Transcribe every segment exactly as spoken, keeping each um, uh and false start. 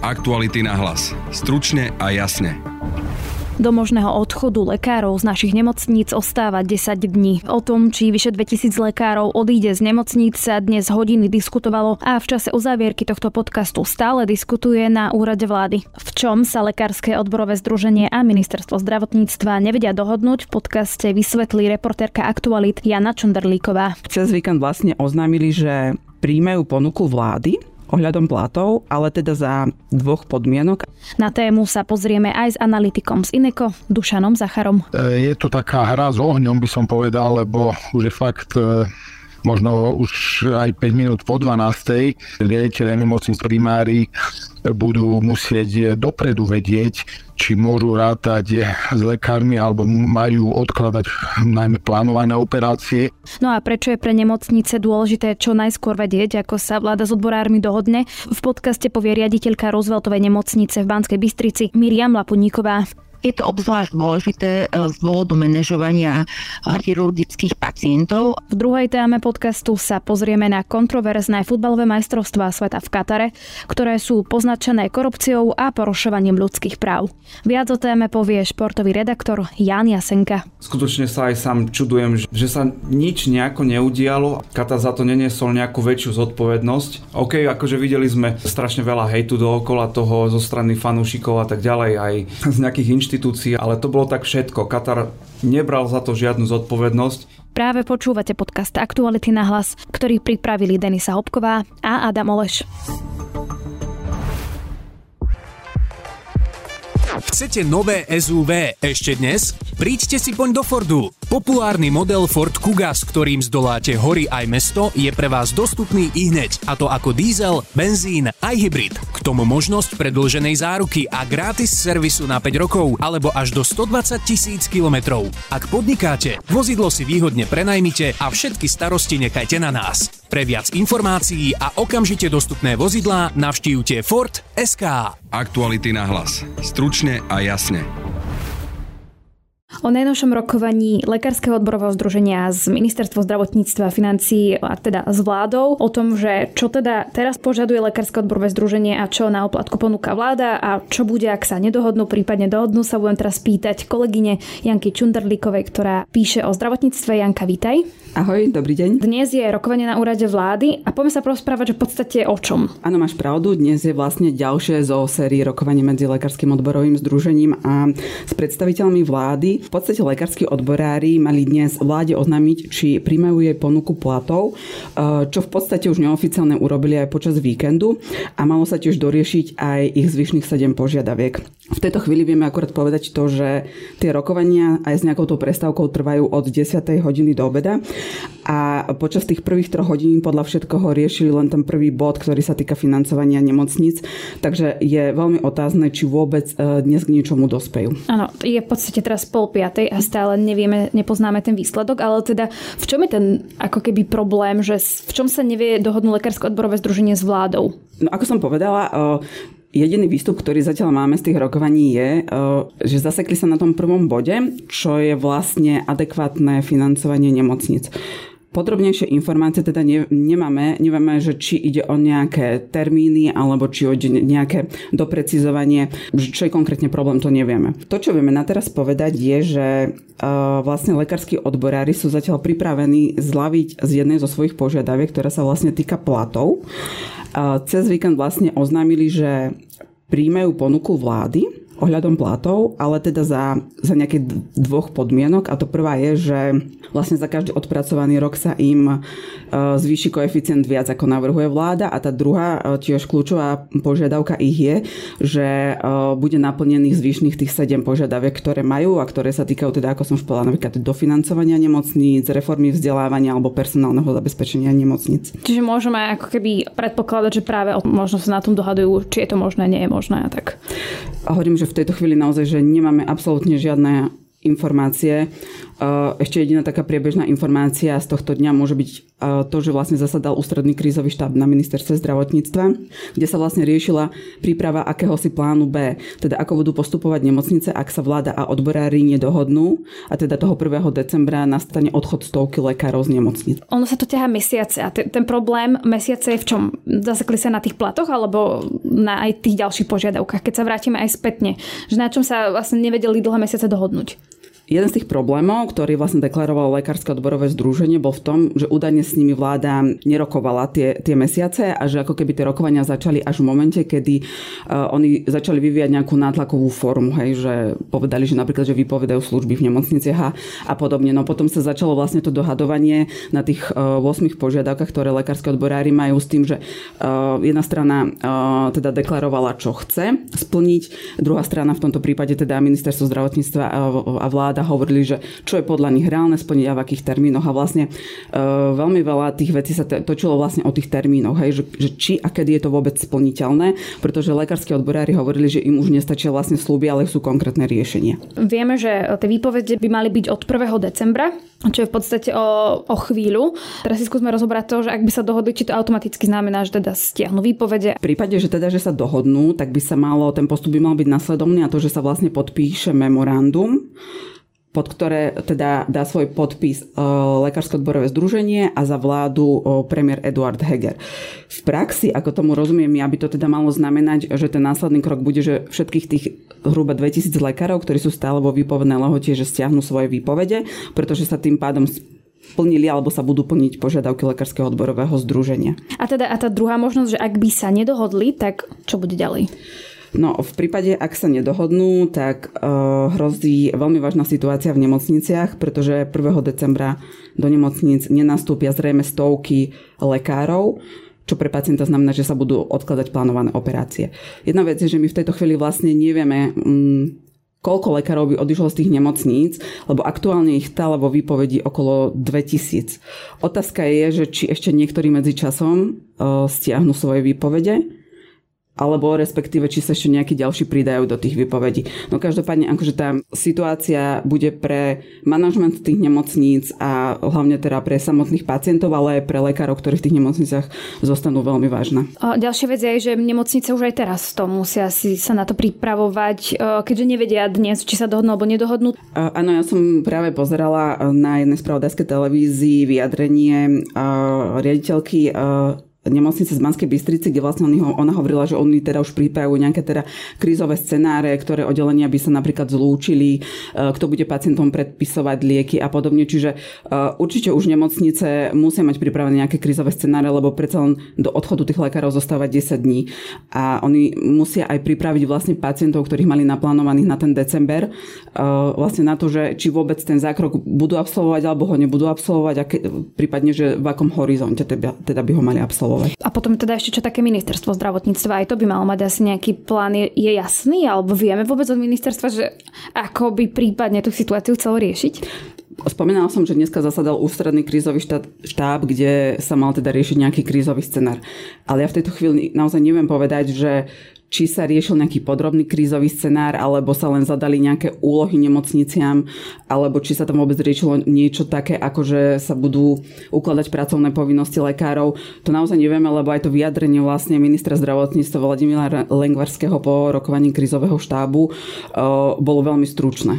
Aktuality na hlas. Stručne a jasne. Do možného odchodu lekárov z našich nemocníc ostáva desať dní. O tom, či vyše dvetisíc lekárov odíde z nemocníc, sa dnes hodiny diskutovalo a v čase uzávierky tohto podcastu stále diskutuje na úrade vlády. V čom sa Lekárske odborové združenie a Ministerstvo zdravotníctva nevedia dohodnúť, v podcaste vysvetlí reportérka Aktualít Jana Čunderlíková. Cez víkend vlastne oznámili, že príjmajú ponuku vlády ohľadom platov, ale teda za dvoch podmienok. Na tému sa pozrieme aj s analytikom z Ineko, Dušanom Zacharom. Je to taká hra s ohňom, by som povedal, lebo už je fakt možno už aj päť minút po dvanástej riaditelia nemocníc, primári budú musieť dopredu vedieť, či môžu rátať s lekármi alebo majú odkladať najmä plánované operácie. No a prečo je pre nemocnice dôležité čo najskôr vedieť, ako sa vláda s odborármi dohodne? V podcaste povie riaditeľka Rooseveltovej nemocnice v Banskej Bystrici Miriam Lapuníková. Je to obzvlášť dôležité z dôvodu manažovania chirurgických pacientov. V druhej téme podcastu sa pozrieme na kontroverzné futbalové majstrovstvá sveta v Katare, ktoré sú poznačené korupciou a porušovaním ľudských práv. Viac o téme povie športový redaktor Ján Jasenka. Skutočne sa aj sám čudujem, že sa nič nejako neudialo. Katar za to neniesol nejakú väčšiu zodpovednosť. OK, akože videli sme strašne veľa hejtu dookola toho zo strany fanúšikov a tak ďalej, aj z nejakých inštitúcií, ale to bolo tak všetko. Katar nebral za to žiadnu zodpovednosť. Práve počúvate podcast Aktuality na hlas, ktorý pripravili Denisa Hopková a Adam Oleš. Chcete nové es ú vé ešte dnes? Príďte si poň do Fordu. Populárny model Ford Kuga, s ktorým zdoláte hory aj mesto, je pre vás dostupný ihneď, a to ako diesel, benzín aj hybrid. K tomu možnosť predĺženej záruky a gratis servisu na päť rokov alebo až do stodvadsať tisíc kilometrov. Ak podnikáte, vozidlo si výhodne prenajmite a všetky starosti nechajte na nás. Pre viac informácií a okamžite dostupné vozidlá navštívte Ford bodka es ká. Aktuality na hlas. Stručne a jasne. O najnovšom rokovaní Lekárskeho odborového združenia s Ministerstvom zdravotníctva a financií a teda s vládou o tom, že čo teda teraz požaduje Lekárske odborové združenie a čo na oplátku ponúka vláda a čo bude, ak sa nedohodnú, prípadne dohodnú, sa budem teraz pýtať kolegyne Janky Čunderlíkovej, ktorá píše o zdravotníctve. Janka, vítaj. Ahoj, dobrý deň. Dnes je rokovanie na úrade vlády a poďme sa porozprávať, že v podstate o čom. Áno, máš pravdu, dnes je vlastne ďalšie zo série rokovaní medzi Lekárskym odborovým združením a s predstaviteľmi vlády. V podstate lekársky odborári mali dnes vláde oznámiť, či príjmajú jej ponuku platov, čo v podstate už neoficiálne urobili aj počas víkendu a malo sa tiež doriešiť aj ich zvyšných sedem požiadaviek. V tejto chvíli vieme akurát povedať to, že tie rokovania aj s nejakou tou prestávkou trvajú od desiatej hodiny do obeda a počas tých prvých troch hodín podľa všetkoho riešili len ten prvý bod, ktorý sa týka financovania nemocníc, takže je veľmi otázne, či vôbec dnes k ničomu dospejú. Áno, je v podstate teraz pol piatej a stále nevieme, nepoznáme ten výsledok, ale teda v čom je ten ako keby problém, že v čom sa nevie dohodnú Lekárske odborové združenie s vládou? No ako som povedala, uh... jediný výstup, ktorý zatiaľ máme z tých rokovaní je, že zasekli sa na tom prvom bode, čo je vlastne adekvátne financovanie nemocnic. Podrobnejšie informácie teda ne, nemáme, nevieme, že či ide o nejaké termíny alebo či ide nejaké doprecizovanie, čo je konkrétne problém, to nevieme. To, čo vieme na teraz povedať je, že uh, vlastne lekárski odborári sú zatiaľ pripravení zľaviť z jednej zo svojich požiadaviek, ktorá sa vlastne týka platov. Uh, cez víkend vlastne oznámili, že príjmajú ponuku vlády ohľadom platov, ale teda za, za nejakých dvoch podmienok. A to prvá je, že vlastne za každý odpracovaný rok sa im zvýši koeficient viac, ako navrhuje vláda. A tá druhá, tiež kľúčová požiadavka ich je, že bude naplnených zvyšných tých sedem požiadaviek, ktoré majú a ktoré sa týkajú, teda ako som už povedala, napríklad dofinancovania nemocníc, reformy vzdelávania alebo personálneho zabezpečenia nemocníc. Čiže môžeme ako keby predpokladať, že práve možno sa na tom dohadujú, či je to možné, nie je možné a tak. A hovorím, že v tejto chvíli naozaj, že nemáme absolútne žiadne informácie Ešte jediná taká priebežná informácia z tohto dňa môže byť to, že vlastne zasadal ústredný krízový štáb na ministerstve zdravotníctva, kde sa vlastne riešila príprava akéhosi plánu B, teda ako budú postupovať nemocnice, ak sa vláda a odborári nedohodnú a teda toho prvého decembra nastane odchod stovky lekárov z nemocnic. Ono sa to ťahá mesiace a ten problém mesiace je v čom? Zasekli sa na tých platoch alebo na aj tých ďalších požiadavkách, keď sa vrátime aj spätne, že na čom sa vlastne nevedeli dlhé mesiace dohodnúť? Jeden z tých problémov, ktorý vlastne deklarovalo Lekárske odborové združenie, bol v tom, že údajne s nimi vláda nerokovala tie, tie mesiace a že ako keby tie rokovania začali až v momente, kedy uh, oni začali vyvíjať nejakú nátlakovú formu, hej, že povedali, že napríklad, že vypovedajú služby v nemocniciach a, a podobne. No potom sa začalo vlastne to dohadovanie na tých uh, ôsmich požiadavkách, ktoré lekárske odborári majú s tým, že uh, jedna strana uh, teda deklarovala, čo chce splniť, druhá strana v tomto prípade teda ministerstvo zdravotníctva a, a vláda a hovorili, že čo je podľa nich reálne splniť a v akých termínoch. A vlastne e, veľmi veľa tých vecí sa te, točilo vlastne o tých termínoch, hej, že, že či a kedy je to vôbec splniteľné, pretože lekárski odborári hovorili, že im už nestačia vlastne sľuby, ale sú konkrétne riešenia. Vieme, že tie výpovede by mali byť od prvého decembra, čo je v podstate o, o chvíľu. Teraz si skúsme rozobrať to, že ak by sa dohodli, či to automaticky znamená, že teda stiahnu výpovede. V prípade, že teda že sa dohodnú, tak by sa malo, ten postup by mal byť nasledovný a to, že sa vlastne podpíše memorandum, pod ktoré teda dá svoj podpis Lekárske odborové združenie a za vládu premiér Eduard Heger. V praxi, ako tomu rozumiem, ja by to teda malo znamenať, že ten následný krok bude, že všetkých tých hruba dvetisíc lekárov, ktorí sú stále vo výpovednej lehote, že stiahnu svoje výpovede, pretože sa tým pádom plnili alebo sa budú plniť požiadavky Lekárskeho odborového združenia. A teda a tá druhá možnosť, že ak by sa nedohodli, tak čo bude ďalej? No, v prípade, ak sa nedohodnú, tak uh, hrozí veľmi vážna situácia v nemocniciach, pretože prvého decembra do nemocnic nenastúpia zrejme stovky lekárov, čo pre pacienta znamená, že sa budú odkladať plánované operácie. Jedna vec je, že my v tejto chvíli vlastne nevieme, um, koľko lekárov by odišlo z tých nemocníc, lebo aktuálne ich stále vo výpovedi okolo dvetisíc. Otázka je, že či ešte niektorí medzičasom uh, stiahnu svoje výpovede, alebo respektíve, či sa ešte nejakí ďalší pridajú do tých výpovedí. No každopádne, akože tá situácia bude pre manažment tých nemocníc a hlavne teda pre samotných pacientov, ale aj pre lekárov, ktorí v tých nemocniciach zostanú, veľmi vážna. A ďalšia vec je, že nemocnice už aj teraz to musia si sa na to pripravovať, keďže nevedia dnes, či sa dohodnú alebo nedohodnú. Áno, ja som práve pozerala na jednej spravodajskej televízii vyjadrenie riaditeľky nemocnice z Banskej Bystrici, kde vlastne ona hovorila, že oni teda už pripravujú nejaké teda krízové scenáre, ktoré oddelenia by sa napríklad zlúčili, kto bude pacientom predpisovať lieky a podobne. Čiže určite už nemocnice musia mať pripravené nejaké krízové scenáre, lebo predsa len do odchodu tých lekárov zostáva desať dní. A oni musia aj pripraviť vlastne pacientov, ktorých mali naplánovaných na ten december, vlastne na to, že či vôbec ten zákrok budú absolvovať alebo ho nebudú absolvovať a prípadne, že v akom horizonte teda by ho mali absolvovať. A potom teda ešte čo také ministerstvo zdravotníctva, aj to by malo mať asi nejaký plán, je, je jasný, alebo vieme vôbec od ministerstva, že ako by prípadne tú situáciu chcelo riešiť? Spomínala som, že dneska zasadal ústredný krízový štát, štáb, kde sa mal teda riešiť nejaký krízový scenár. Ale ja v tejto chvíli naozaj neviem povedať, že či sa riešil nejaký podrobný krízový scenár, alebo sa len zadali nejaké úlohy nemocniciam, alebo či sa tam vôbec riešilo niečo také, ako že sa budú ukladať pracovné povinnosti lekárov. To naozaj nevieme, lebo aj to vyjadrenie vlastne ministra zdravotníctva Vladimíra Lengvarského po rokovaní krízového štábu bolo veľmi stručné.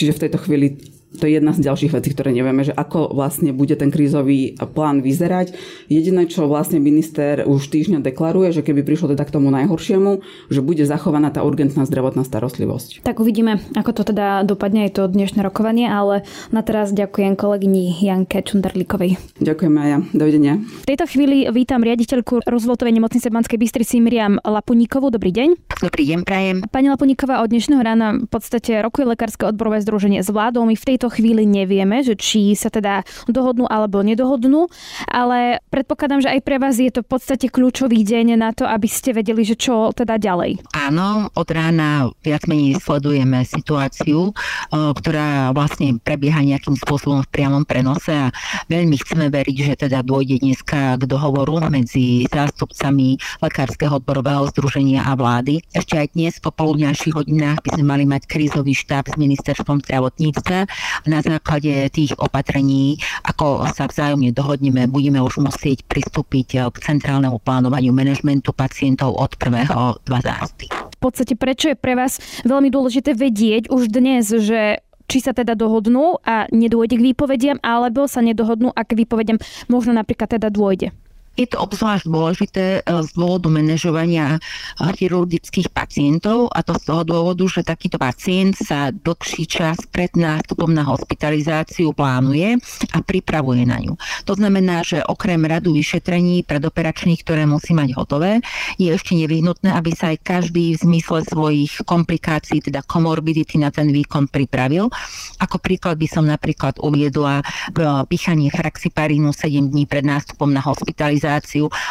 Čiže v tejto chvíli to je jedna z ďalších vecí, ktoré nevieme, že ako vlastne bude ten krízový plán vyzerať. Jediné, čo vlastne minister už týždňa deklaruje, že keby prišlo teda k tomu najhoršiemu, že bude zachovaná tá urgentná zdravotná starostlivosť. Tak uvidíme, ako to teda dopadne aj to dnešné rokovanie, ale na teraz ďakujem kolegyni Janke Čunderlíkovej. Ďakujem aj ja. Dovidenia. V tejto chvíli vítam riaditeľku Rooseveltovej nemocnice v Banskej Bystrici Miriam Lapuníkovú. Dobrý deň. Dobrý deň, prajem. Pani Lapuníková, od dnešného rána v podstate rokuje Lekárske odborové združenie s vládou. My v tejto chvíli nevieme, že či sa teda dohodnú alebo nedohodnú, ale predpokladám, že aj pre vás je to v podstate kľúčový deň na to, aby ste vedeli, že čo teda ďalej. Áno, od rána viac menej sledujeme situáciu, ktorá vlastne prebieha nejakým spôsobom v priamom prenose a veľmi chceme veriť, že teda dôjde dneska k dohovoru medzi zástupcami Lekárskeho odborového združenia a vlády. Ešte aj dnes po poludňajších hodinách by sme mali mať krízový štáb s ministerstvom zdravotníctva, na základe tých opatrení, ako sa vzájomne dohodneme, budeme už musieť pristúpiť k centrálnemu plánovaniu manažmentu pacientov od prvého dvanásteho. V podstate, prečo je pre vás veľmi dôležité vedieť už dnes, že či sa teda dohodnú a nedôjde k výpovediam, alebo sa nedohodnú a k výpovediam možno napríklad teda dôjde? Je to obzvlášť dôležité z dôvodu manažovania chirurgických pacientov, a to z toho dôvodu, že takýto pacient sa dlhší čas pred nástupom na hospitalizáciu plánuje a pripravuje na ňu. To znamená, že okrem radu vyšetrení predoperačných, ktoré musí mať hotové, je ešte nevyhnutné, aby sa aj každý v zmysle svojich komplikácií, teda komorbidity, na ten výkon pripravil. Ako príklad by som napríklad uviedla píchanie fraxiparínu sedem dní pred nástupom na hospitalizáciu,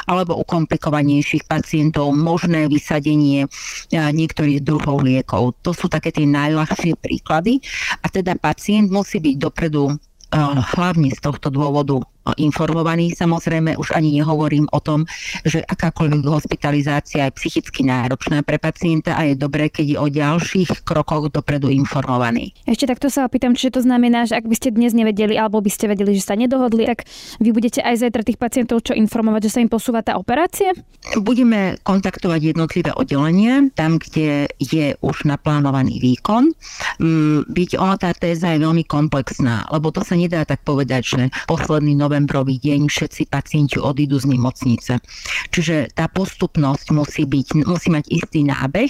alebo u komplikovanejších pacientov možné vysadenie niektorých druhov liekov. To sú také tie najľahšie príklady. A teda pacient musí byť dopredu hlavne z tohto dôvodu informovaní. Samozrejme, už ani nehovorím o tom, že akákoľvek hospitalizácia je psychicky náročná pre pacienta a je dobré, keď je o ďalších krokoch dopredu informovaný. Ešte takto sa opýtam, či to znamená, že ak by ste dnes nevedeli, alebo by ste vedeli, že sa nedohodli, tak vy budete aj zajtra tých pacientov čo informovať, že sa im posúva tá operácia? Budeme kontaktovať jednotlivé oddelenie, tam, kde je už naplánovaný výkon. Byť ona tá téza je veľmi komplexná, lebo to sa nedá tak povedať, že posledný nové novembrový deň všetci pacienti odídu z nemocnice. Čiže tá postupnosť musí byť, musí mať istý nábeh,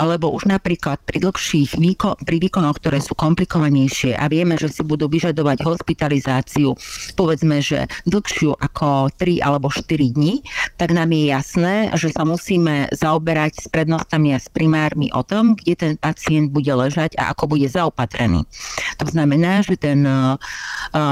alebo už napríklad pri dlhších výko- pri výkonoch, ktoré sú komplikovanejšie a vieme, že si budú vyžadovať hospitalizáciu, povedzme, že dlhšiu ako tri alebo štyri dni, tak nám je jasné, že sa musíme zaoberať s prednostami a s primármi o tom, kde ten pacient bude ležať a ako bude zaopatrený. To znamená, že ten uh,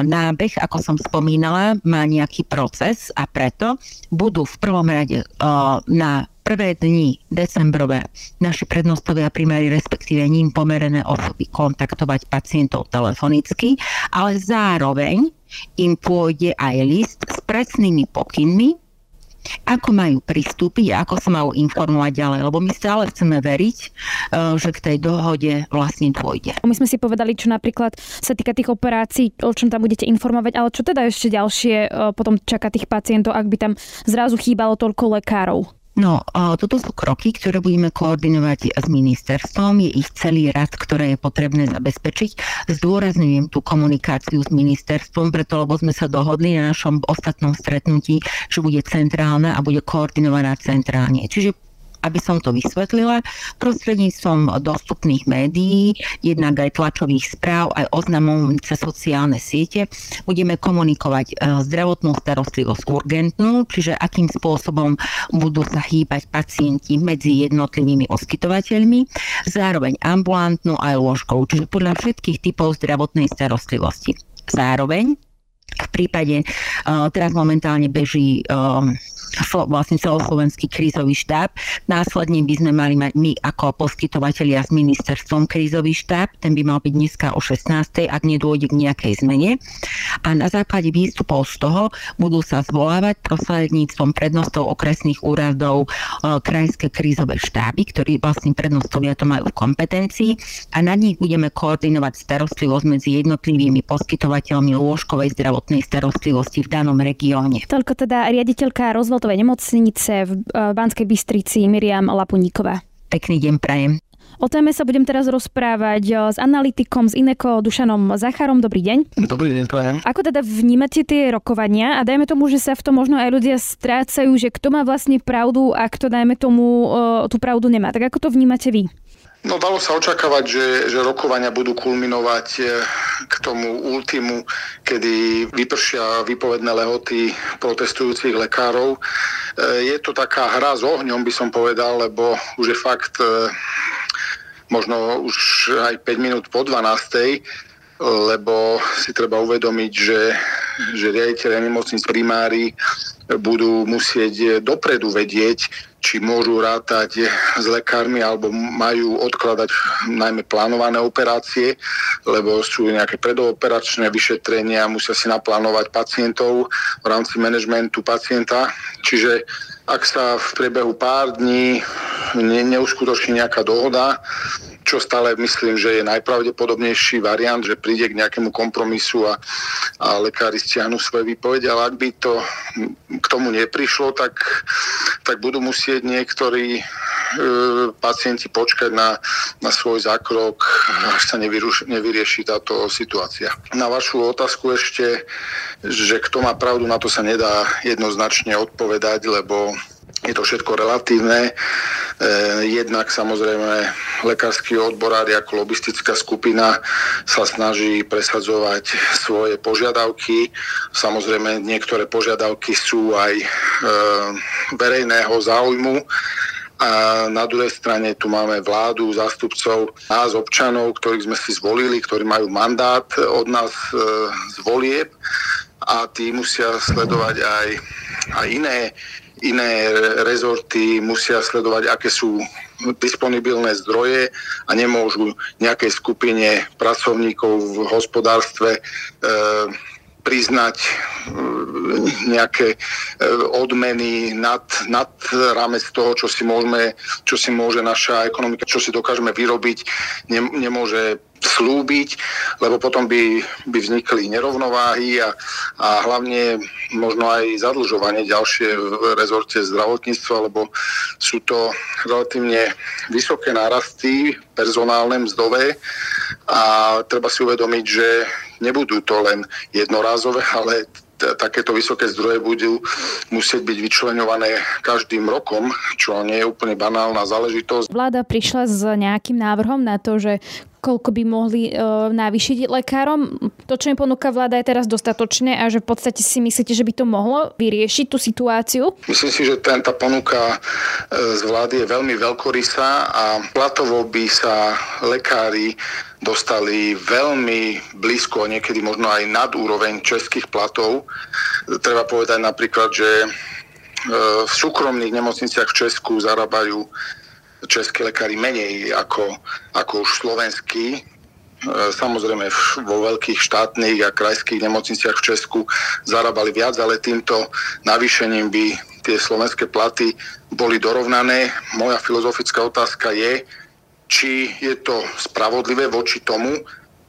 nábeh, ako som spomínala, spomínala, má nejaký proces a preto budú v prvom rade uh, na prvé dni decembrové naši prednostovia a primári, respektíve ním pomerené osoby, kontaktovať pacientov telefonicky, ale zároveň im pôjde aj list s presnými pokynmi, ako majú pristúpiť a ako sa majú informovať ďalej, lebo my stále chceme veriť, že k tej dohode vlastne dôjde. My sme si povedali, čo napríklad sa týka tých operácií, o čom tam budete informovať, ale čo teda ešte ďalšie potom čaká tých pacientov, ak by tam zrazu chýbalo toľko lekárov? No, toto sú kroky, ktoré budeme koordinovať s ministerstvom. Je ich celý rad, ktoré je potrebné zabezpečiť. Zdôrazňujem tú komunikáciu s ministerstvom, preto lebo sme sa dohodli na našom ostatnom stretnutí, že bude centrálna a bude koordinovaná centrálne. Čiže aby som to vysvetlila, prostredníctvom dostupných médií, jednak aj tlačových správ, aj oznamov cez sociálne siete, budeme komunikovať zdravotnú starostlivosť urgentnú, čiže akým spôsobom budú sa hýbať pacienti medzi jednotlivými poskytovateľmi, zároveň ambulantnú aj lôžkou, čiže podľa všetkých typov zdravotnej starostlivosti. Zároveň v prípade, teraz momentálne beží vlastne celoslovenský krízový štáb. Následne by sme mali mať my ako poskytovatelia s ministerstvom krízový štáb. Ten by mal byť dneska o šestnástej, ak nedôjde k nejakej zmene. A na základe výstupov z toho budú sa zvolávať prostredníctvom prednostov okresných úradov krajské krízové štáby, ktorí vlastne prednostovia to majú v kompetencii, a na nich budeme koordinovať starostlivosť medzi jednotlivými poskytovateľmi lôžkovej zdravotnej starostlivosti v danom regióne. Toľko teda riaditeľka rozvol Rooseveltovej nemocnice v Banskej Bystrici Miriam Lapuníková. Pekný deň prajem. O téme sa budem teraz rozprávať s analytikom z Ineko Dušanom Zachárom. Dobrý deň. Dobrý deň prajem. Ako teda vnímate tie rokovania? A dajme tomu, že sa v tom možno aj ľudia strácajú, že kto má vlastne pravdu a kto, dajme tomu, tú pravdu nemá. Tak ako to vnímate vy? No, dalo sa očakávať, že, že rokovania budú kulminovať k tomu ultimu, kedy vypršia výpovedné lehoty protestujúcich lekárov. Je to taká hra s ohňom, by som povedal, lebo už je fakt možno už aj päť minút po dvanástej, lebo si treba uvedomiť, že že riaditelia nemocníc, primári budú musieť dopredu vedieť, či môžu rátať s lekármi alebo majú odkladať najmä plánované operácie, lebo sú nejaké predooperačné vyšetrenia, musia si naplánovať pacientov v rámci manažmentu pacienta. Čiže ak sa v priebehu pár dní ne- neuskutoční nejaká dohoda, čo stále myslím, že je najpravdepodobnejší variant, že príde k nejakému kompromisu a, a lekári stiahnu svoje výpovede, ale ak by to k tomu neprišlo, tak, tak budú musieť niektorí e, pacienti počkať na, na svoj zákrok, až sa nevyruš, nevyrieši táto situácia. Na vašu otázku ešte, že kto má pravdu, na to sa nedá jednoznačne odpovedať, lebo je to všetko relatívne. E, jednak samozrejme lekársky odborári ako lobistická skupina sa snaží presadzovať svoje požiadavky. Samozrejme niektoré požiadavky sú aj e, verejného záujmu. A na druhej strane tu máme vládu, zástupcov nás, občanov, ktorých sme si zvolili, ktorí majú mandát od nás e, z volieb a tí musia sledovať aj, aj iné Iné rezorty, musia sledovať, aké sú disponibilné zdroje a nemôžu nejakej skupine pracovníkov v hospodárstve e, priznať e, nejaké e, odmeny nad, nad rámec toho, čo si, môžeme, čo si môže naša ekonomika, čo si dokážeme vyrobiť, ne, nemôže slúbiť, lebo potom by, by vznikli nerovnováhy a, a hlavne možno aj zadlžovanie ďalšie v rezorte zdravotníctva, lebo sú to relatívne vysoké nárasty personálne, mzdové a treba si uvedomiť, že nebudú to len jednorázové, ale T- takéto vysoké zdroje budú musieť byť vyčleňované každým rokom, čo nie je úplne banálna záležitosť. Vláda prišla s nejakým návrhom na to, že koľko by mohli e, navýšiť lekárom. To, čo im ponúka vláda, je teraz dostatočné a že v podstate si myslíte, že by to mohlo vyriešiť tú situáciu? Myslím si, že ten, tá ponuka z vlády je veľmi veľkorysá a platovo by sa lekári dostali veľmi blízko, niekedy možno aj nad úroveň českých platov. Treba povedať napríklad, že v súkromných nemocniciach v Česku zarábajú českí lekári menej ako, ako už slovenskí. Samozrejme vo veľkých štátnych a krajských nemocniciach v Česku zarábali viac, ale týmto navýšením by tie slovenské platy boli dorovnané. Moja filozofická otázka je, či je to spravodlivé voči tomu,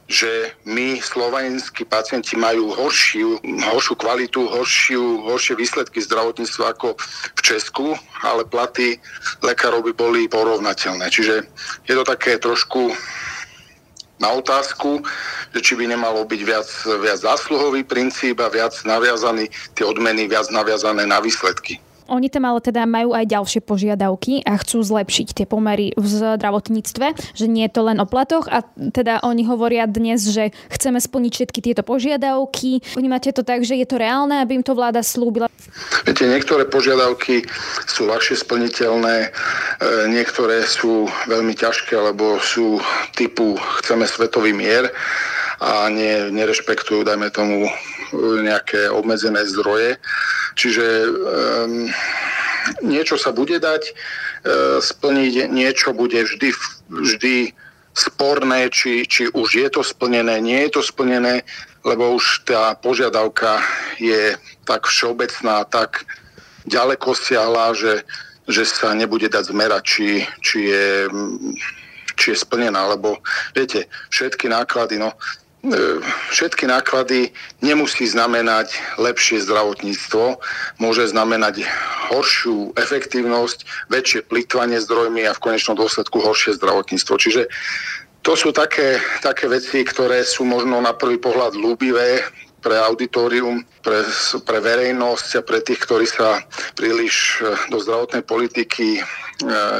že my, slovenskí pacienti, majú horšiu, horšiu kvalitu, horšiu, horšie výsledky zdravotníctva ako v Česku, ale platy lekárov by boli porovnateľné. Čiže je to také trošku na otázku, že či by nemalo byť viac, viac zásluhový princíp a viac naviazaný, tie odmeny viac naviazané na výsledky. Oni tam ale teda majú aj ďalšie požiadavky a chcú zlepšiť tie pomery v zdravotníctve, že nie je to len o platoch a teda oni hovoria dnes, že chceme splniť všetky tieto požiadavky. Vnímate to tak, že je to reálne, aby im to vláda slúbila? Viete, niektoré požiadavky sú ľahšie splniteľné, niektoré sú veľmi ťažké, lebo sú typu chceme svetový mier a ne, nerešpektujú, dajme tomu, nejaké obmedzené zdroje. Čiže um, niečo sa bude dať uh, splniť, niečo bude vždy, vždy sporné, či, či už je to splnené, nie je to splnené, lebo už tá požiadavka je tak všeobecná, tak ďaleko siahla, že, že sa nebude dať zmerať, či, či, je, či je splnená. Lebo viete, všetky náklady... no. Všetky náklady nemusí znamenať lepšie zdravotníctvo, môže znamenať horšiu efektívnosť, väčšie plytvanie zdrojmi a v konečnom dôsledku horšie zdravotníctvo. Čiže to sú také, také veci, ktoré sú možno na prvý pohľad ľúbivé pre auditorium, pre, pre verejnosť a pre tých, ktorí sa príliš do zdravotnej politiky e,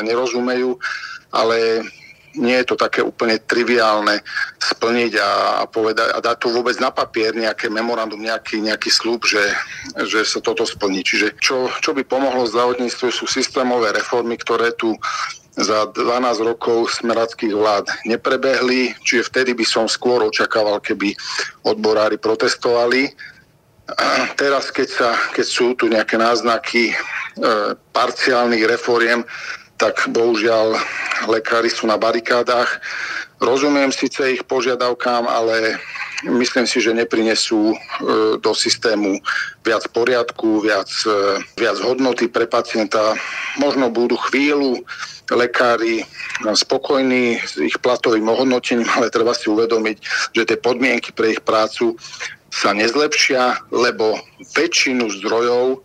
nerozumejú, ale nie je to také úplne triviálne splniť a, a, povedať, a dať to vôbec na papier, nejaké memorandum, nejaký, nejaký sľub, že, že sa toto splní. Čiže čo, čo by pomohlo zdravotníctvu, sú systémové reformy, ktoré tu za dvanásť rokov smeráckých vlád neprebehli, čiže vtedy by som skôr očakával, keby odborári protestovali Teraz, keď, sa, keď sú tu nejaké náznaky e, parciálnych reforiem, tak bohužiaľ lekári sú na barikádach. Rozumiem síce ich požiadavkám, ale myslím si, že neprinesú e, do systému viac poriadku, viac, e, viac hodnoty pre pacienta. Možno budú chvíľu lekári spokojní s ich platovým ohodnotením, ale treba si uvedomiť, že tie podmienky pre ich prácu sa nezlepšia, lebo väčšinu zdrojov e,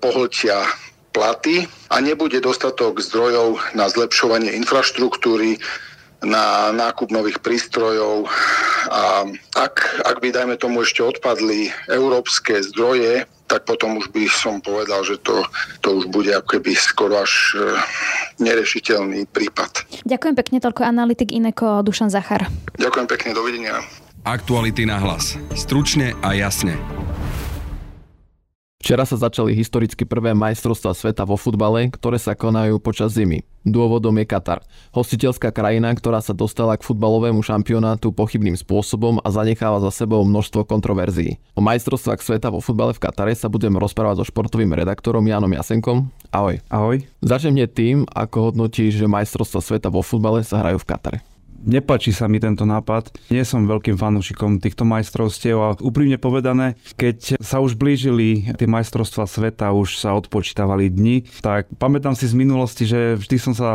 pohltia platy a nebude dostatok zdrojov na zlepšovanie infraštruktúry, na nákup nových prístrojov. A ak, ak by, dajme tomu, ešte odpadli európske zdroje, tak potom už by som povedal, že to, to už bude ako keby skoro až e, nerešiteľný prípad. Ďakujem pekne, toľko analytik Ineko Dušan Zachár. Ďakujem pekne, dovidenia. Aktuality na hlas. Stručne a jasne. Včera sa začali historicky prvé majstrovstvá sveta vo futbale, ktoré sa konajú počas zimy. Dôvodom je Katar. Hostiteľská krajina, ktorá sa dostala k futbalovému šampionátu pochybným spôsobom a zanecháva za sebou množstvo kontroverzií. O majstrovstvách sveta vo futbale v Katare sa budem rozprávať so športovým redaktorom Jánom Jasenkom. Ahoj. Ahoj. Začneme tým, ako hodnotíš, že majstrovstvá sveta vo futbale sa hrajú v Katare. Nepáči sa mi tento nápad. Nie som veľkým fanúšikom týchto majstrovstiev a úprimne povedané, keď sa už blížili tie majstrovstvá sveta, už sa odpočítavali dni, tak pamätám si z minulosti, že vždy som sa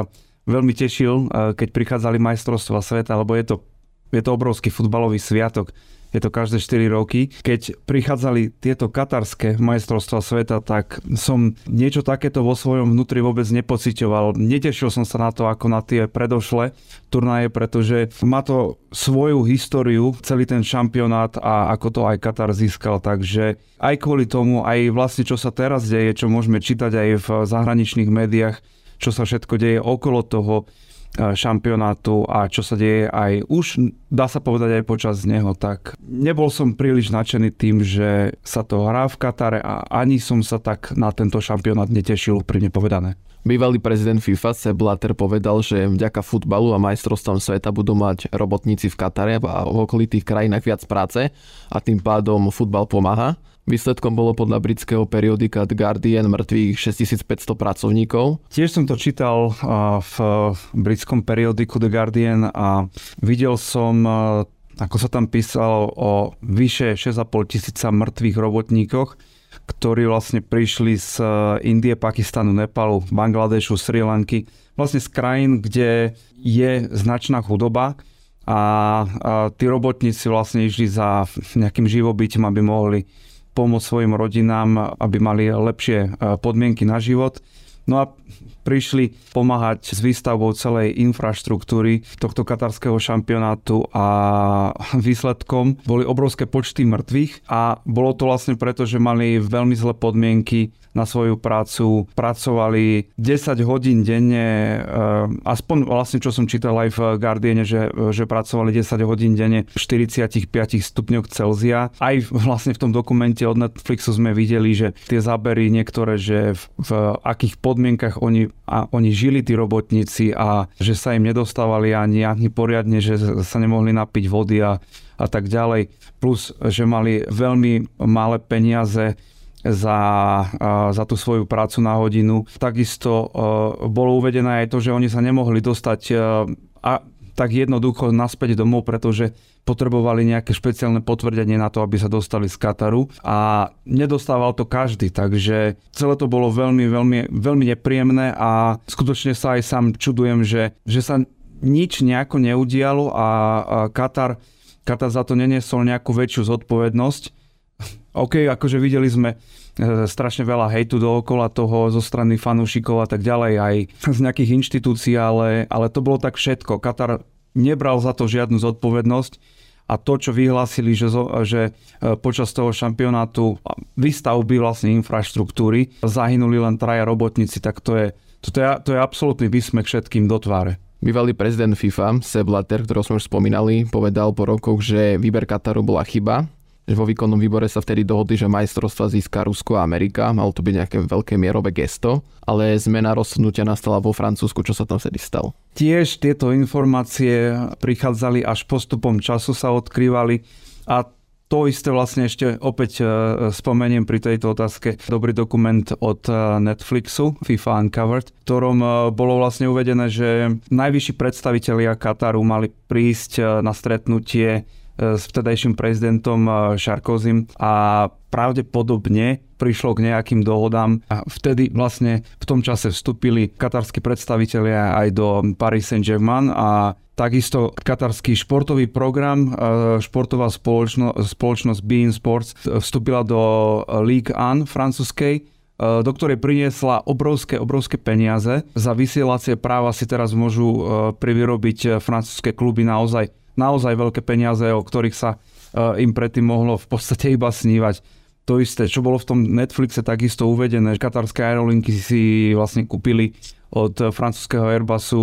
veľmi tešil, keď prichádzali majstrovstvá sveta, lebo je to, je to obrovský futbalový sviatok. Je to každé štyri roky. Keď prichádzali tieto katarské majstrovstvá sveta, tak som niečo takéto vo svojom vnútri vôbec nepociťoval. Netešil som sa na to ako na tie predošlé turnaje, pretože má to svoju históriu, celý ten šampionát a ako to aj Katar získal. Takže aj kvôli tomu, aj vlastne čo sa teraz deje, čo môžeme čítať aj v zahraničných médiách, čo sa všetko deje okolo toho šampionátu a čo sa deje aj už, dá sa povedať aj počas neho, tak nebol som príliš nadšený tým, že sa to hrá v Katare a ani som sa tak na tento šampionát netešil, úprimne povedané. Bývalý prezident FIFA Sepp Blatter povedal, že vďaka futbalu a majstrovstvám sveta budú mať robotníci v Katare a v okolitých krajinách viac práce a tým pádom futbal pomáha. Výsledkom bolo podľa britského periodika The Guardian mŕtvych šesťtisícpäťsto pracovníkov. Tiež som to čítal v britskom periodiku The Guardian a videl som, ako sa tam písalo, o vyše šesť a pol tisíca mŕtvych robotníkoch, ktorí vlastne prišli z Indie, Pakistanu, Nepalu, Bangladešu, Sri Lanky. Vlastne z krajín, kde je značná chudoba a tí robotníci vlastne išli za nejakým živobytím, aby mohli pomôcť svojim rodinám, aby mali lepšie podmienky na život. No a prišli pomáhať s výstavbou celej infraštruktúry tohto katarského šampionátu a výsledkom boli obrovské počty mŕtvych a bolo to vlastne preto, že mali veľmi zlé podmienky na svoju prácu. Pracovali desať hodín denne, aspoň vlastne čo som čítal aj v Guardiane, že, že pracovali desať hodín denne v štyridsaťpäť stupňoch Celzia. Aj vlastne v tom dokumente od Netflixu sme videli, že tie zábery niektoré, že v, v akých podmienkach oni a oni žili, tí robotníci, a že sa im nedostávali ani, ani poriadne, že sa nemohli napiť vody a, a tak ďalej. Plus, že mali veľmi malé peniaze za, za tú svoju prácu na hodinu. Takisto uh, bolo uvedené aj to, že oni sa nemohli dostať uh, a tak jednoducho naspäť domov, pretože potrebovali nejaké špeciálne potvrdenie na to, aby sa dostali z Kataru a nedostával to každý, takže celé to bolo veľmi, veľmi, veľmi nepríjemné a skutočne sa aj sám čudujem, že, že sa nič nejako neudialo a Katar, Katar za to neniesol nejakú väčšiu zodpovednosť. OK, akože videli sme strašne veľa hejtu dookola toho zo strany fanúšikov a tak ďalej, aj z nejakých inštitúcií, ale, ale to bolo tak všetko. Katar nebral za to žiadnu zodpovednosť a to, čo vyhlásili, že, že počas toho šampionátu výstavby vlastne infraštruktúry zahynuli len traja robotníci, tak to je, to je, to je absolútny výsmech všetkým do tváre. Bývalý prezident FIFA Sepp Blatter, ktorého sme už spomínali, povedal po rokoch, že výber Kataru bola chyba. Vo výkonnom výbore sa vtedy dohodli, že majstrovstva získa Rusko a Amerika. Malo to byť nejaké veľké mierové gesto, ale zmena rozhodnutia nastala vo Francúzsku. Čo sa tam vtedy stalo? Tiež tieto informácie prichádzali až postupom času, sa odkrývali a To isté vlastne ešte opäť spomeniem pri tejto otázke dobrý dokument od Netflixu, FIFA Uncovered, v ktorom bolo vlastne uvedené, že najvyšší predstavitelia Kataru mali prísť na stretnutie s vtedajším prezidentom Sarkozym a pravdepodobne prišlo k nejakým dohodám a vtedy vlastne v tom čase vstúpili katarskí predstavitelia aj do Paris Saint-Germain a takisto katarský športový program, športová spoločno, spoločnosť Bein Sports vstúpila do Ligue un francúzskej, do ktorej priniesla obrovské, obrovské peniaze. Za vysielacie práva si teraz môžu privyrobiť francúzske kluby naozaj, naozaj veľké peniaze, o ktorých sa im predtým mohlo v podstate iba snívať. To isté, čo bolo v tom Netflixe takisto uvedené, že katarské aerolinky si vlastne kúpili od francúzského Airbusu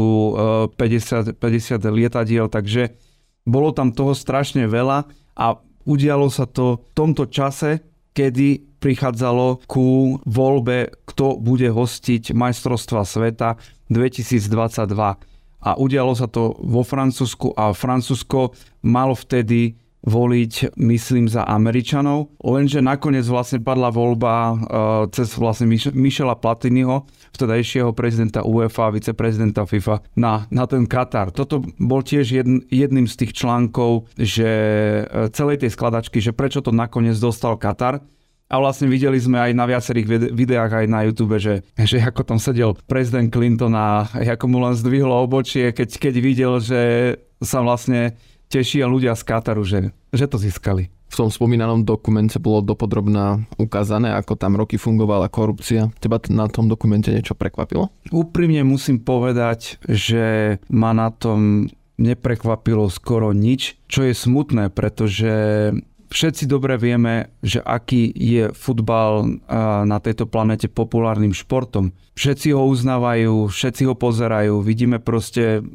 päťdesiat, päťdesiat lietadiel, takže bolo tam toho strašne veľa a udialo sa to v tomto čase, kedy prichádzalo ku voľbe, kto bude hostiť majstrovstvá sveta dvetisícdvadsaťdva. A udialo sa to vo Francúzsku a Francúzsko malo vtedy voliť, myslím, za Američanov. Lenže nakoniec vlastne padla voľba cez vlastne Michela Platiniho, vtedajšieho prezidenta UEFA, viceprezidenta FIFA, na, na ten Katar. Toto bol tiež jedn, jedným z tých článkov, že celej tej skladačky, že prečo to nakoniec dostal Katar. A vlastne videli sme aj na viacerých videách, aj na YouTube, že, že ako tam sedel prezident Clinton a ako mu len zdvihlo obočie, keď, keď videl, že sa vlastne tešia ľudia z Kataru, že, že to získali. V tom spomínanom dokumente bolo dopodrobná ukázané, ako tam roky fungovala korupcia. Teba na tom dokumente niečo prekvapilo? Úprimne musím povedať, že ma na tom neprekvapilo skoro nič, čo je smutné, pretože všetci dobre vieme, že aký je futbal na tejto planete populárnym športom. Všetci ho uznávajú, všetci ho pozerajú, vidíme proste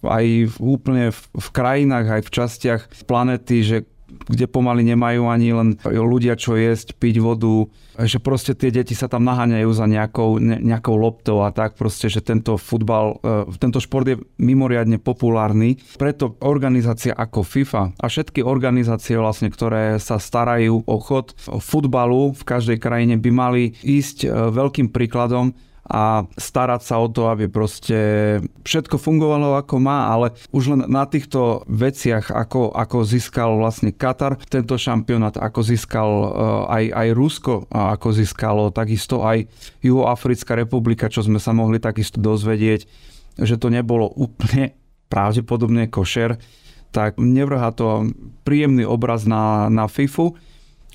aj v, úplne v, v krajinách, aj v častiach planety, že kde pomaly nemajú ani len ľudia čo jesť, piť vodu, že proste tie deti sa tam naháňajú za nejakou, ne, nejakou loptou a tak proste, že tento futbal, tento šport je mimoriadne populárny. Preto organizácia ako FIFA a všetky organizácie vlastne, ktoré sa starajú o chod futbalu v každej krajine by mali ísť veľkým príkladom a starať sa o to, aby proste všetko fungovalo ako má, ale už len na týchto veciach, ako, ako získal vlastne Katar tento šampionát, ako získal aj, aj Rusko, ako získalo takisto aj Juhoafrická republika, čo sme sa mohli takisto dozvedieť, že to nebolo úplne pravdepodobne košer, tak nevrhá to príjemný obraz na, na FIFU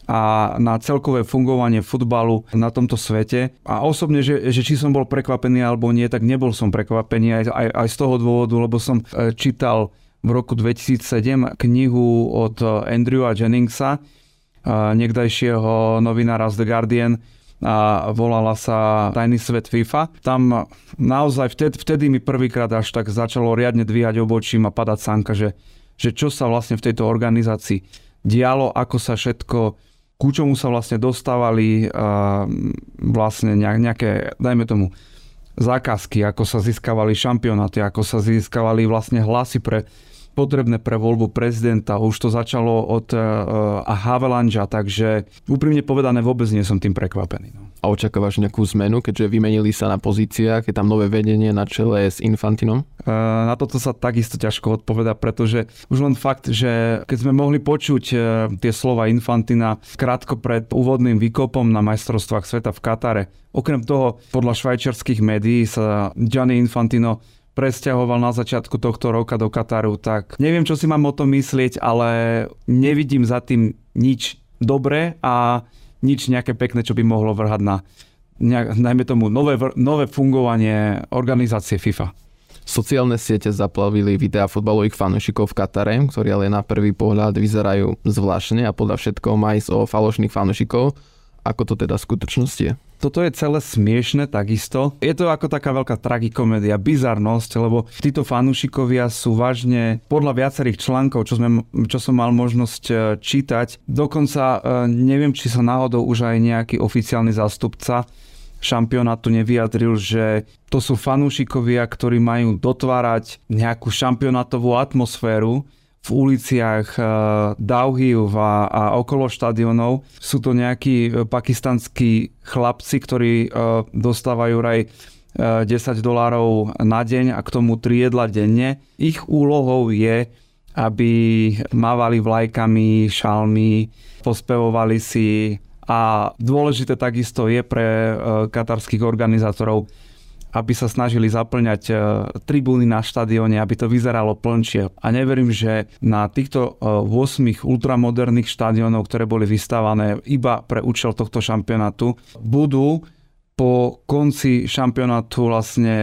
a na celkové fungovanie futbalu na tomto svete. A osobne, že, že či som bol prekvapený alebo nie, tak nebol som prekvapený aj, aj, aj z toho dôvodu, lebo som čítal v roku dvetisícsedem knihu od Andrewa Jenningsa, niekdajšieho novinára z The Guardian, a volala sa Tajný svet FIFA. Tam naozaj vtedy, vtedy mi prvýkrát až tak začalo riadne dvíhať obočím a padať sánka, že, že čo sa vlastne v tejto organizácii dialo, ako sa všetko, ku čomu sa vlastne dostávali uh, vlastne nejaké, dajme tomu, zákazky, ako sa získavali šampionáty, ako sa získavali vlastne hlasy pre potrebné pre voľbu prezidenta. Už to začalo od uh, Havelanža, takže úprimne povedané vôbec nie som tým prekvapený. No. A očakávaš nejakú zmenu, keďže vymenili sa na pozíciách, je tam nové vedenie na čele s Infantinom? Uh, na toto sa takisto ťažko odpovedá, pretože už len fakt, že keď sme mohli počuť uh, tie slova Infantina krátko pred úvodným výkopom na majstrovstvách sveta v Katare. Okrem toho, podľa švajčiarskych médií sa Gianni Infantino presťahoval na začiatku tohto roka do Kataru, tak neviem, čo si mám o tom myslieť, ale nevidím za tým nič dobré a nič nejaké pekné, čo by mohlo vrhať na nejak, najmä tomu nové, nové fungovanie organizácie FIFA. Sociálne siete zaplavili videá futbalových fanúšikov v Katare, ktorí ale na prvý pohľad vyzerajú zvláštne a podľa všetkého má ísť o falošných fanúšikov. Ako to teda v skutočnosti je? Toto je celé smiešne takisto. Je to ako taká veľká tragikomédia, bizarnosť, lebo títo fanúšikovia sú vážne podľa viacerých článkov, čo, sme, čo som mal možnosť čítať. Dokonca neviem, či sa náhodou už aj nejaký oficiálny zástupca šampionátu nevyjadril, že to sú fanúšikovia, ktorí majú dotvárať nejakú šampionátovú atmosféru v v uliciach Dauhiv a, a okolo štadionov. Sú to nejakí pakistanskí chlapci, ktorí dostávajú raj desať dolárov na deň a k tomu tri jedlá denne. Ich úlohou je, aby mávali vlajkami, šalmi, pospevovali si. A dôležité takisto je pre katarských organizátorov, aby sa snažili zaplňať tribúny na štadióne, aby to vyzeralo plnšie. A neverím, že na týchto ôsmich ultramoderných štadiónov, ktoré boli vystavané iba pre účel tohto šampionátu, budú po konci šampionátu vlastne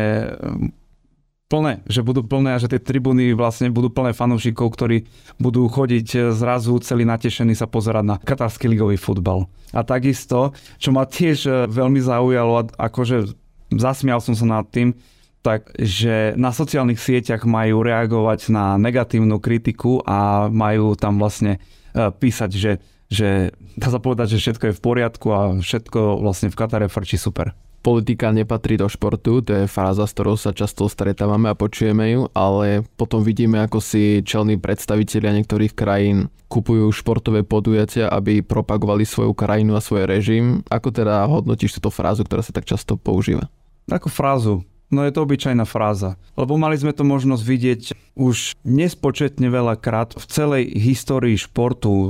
plné, že budú plné a že tie tribúny vlastne budú plné fanúšikov, ktorí budú chodiť zrazu celý natešení sa pozerať na katarský ligový futbal. A takisto, čo ma tiež veľmi zaujalo, akože zasmial som sa nad tým, takže na sociálnych sieťach majú reagovať na negatívnu kritiku a majú tam vlastne písať, že že dá sa povedať, že všetko je v poriadku a všetko vlastne v Katare frčí super. Politika nepatrí do športu, to je fráza, s ktorou sa často stretávame a počujeme ju, ale potom vidíme, ako si čelní predstavitelia niektorých krajín kupujú športové podujatia, aby propagovali svoju krajinu a svoj režim. Ako teda hodnotíš túto frázu, ktorá sa tak často používa? Takú frázu? No je to obyčajná fráza. Lebo mali sme to možnosť vidieť už nespočetne veľakrát v celej histórii športu.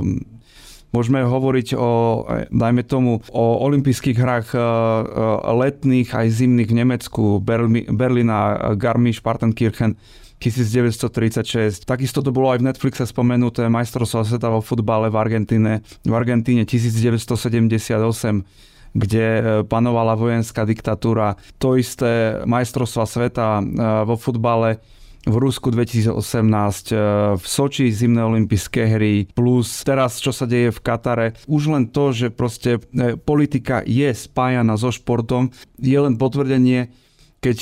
Môžeme hovoriť o, dajme tomu, o olympijských hrách letných aj zimných v Nemecku, Berli, Berlína, Garmisch-Partenkirchen devätnásť tridsaťšesť. Takisto to bolo aj v Netflixe spomenuté majstrovstvá sveta vo futbale v Argentíne, v Argentíne devätnásť sedemdesiatosem, kde panovala vojenská diktatúra. To isté majstrovstvá sveta vo futbale v Rusku dvetisícosemnásť, v Soči zimné olympijské hry, plus teraz, čo sa deje v Katare. Už len to, že proste politika je spájana so športom, je len potvrdenie, keď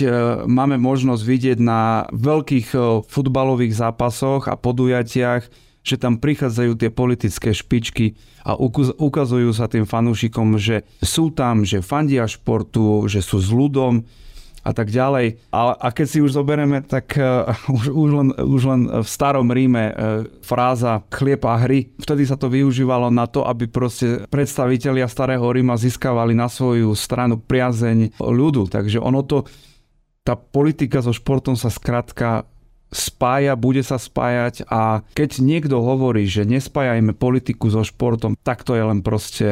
máme možnosť vidieť na veľkých futbalových zápasoch a podujatiach, že tam prichádzajú tie politické špičky a ukazujú sa tým fanúšikom, že sú tam, že fandia športu, že sú s ľudom, a tak ďalej. A, a keď si už zoberieme, tak uh, už, už, len, už len v starom Ríme uh, fráza chlieb a hry. Vtedy sa to využívalo na to, aby proste predstavitelia starého Ríma získavali na svoju stranu priazeň ľudu. Takže ono to, tá politika so športom sa skrátka spája, bude sa spájať a keď niekto hovorí, že nespájajme politiku so športom, tak to je len proste,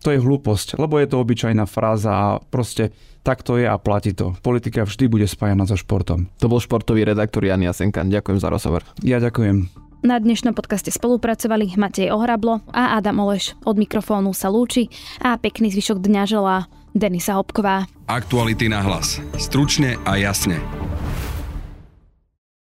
to je hlúposť, lebo je to obyčajná fráza a proste tak to je a platí to. Politika vždy bude spájana so športom. To bol športový redaktor Ján Jasenka. Ďakujem za rozhovor. Ja ďakujem. Na dnešnom podcaste spolupracovali Matej Ohrablo a Adam Oleš. Od mikrofónu sa lúči a pekný zvyšok dňa želá Denisa Hopková. Aktuality na hlas. Stručne a jasne.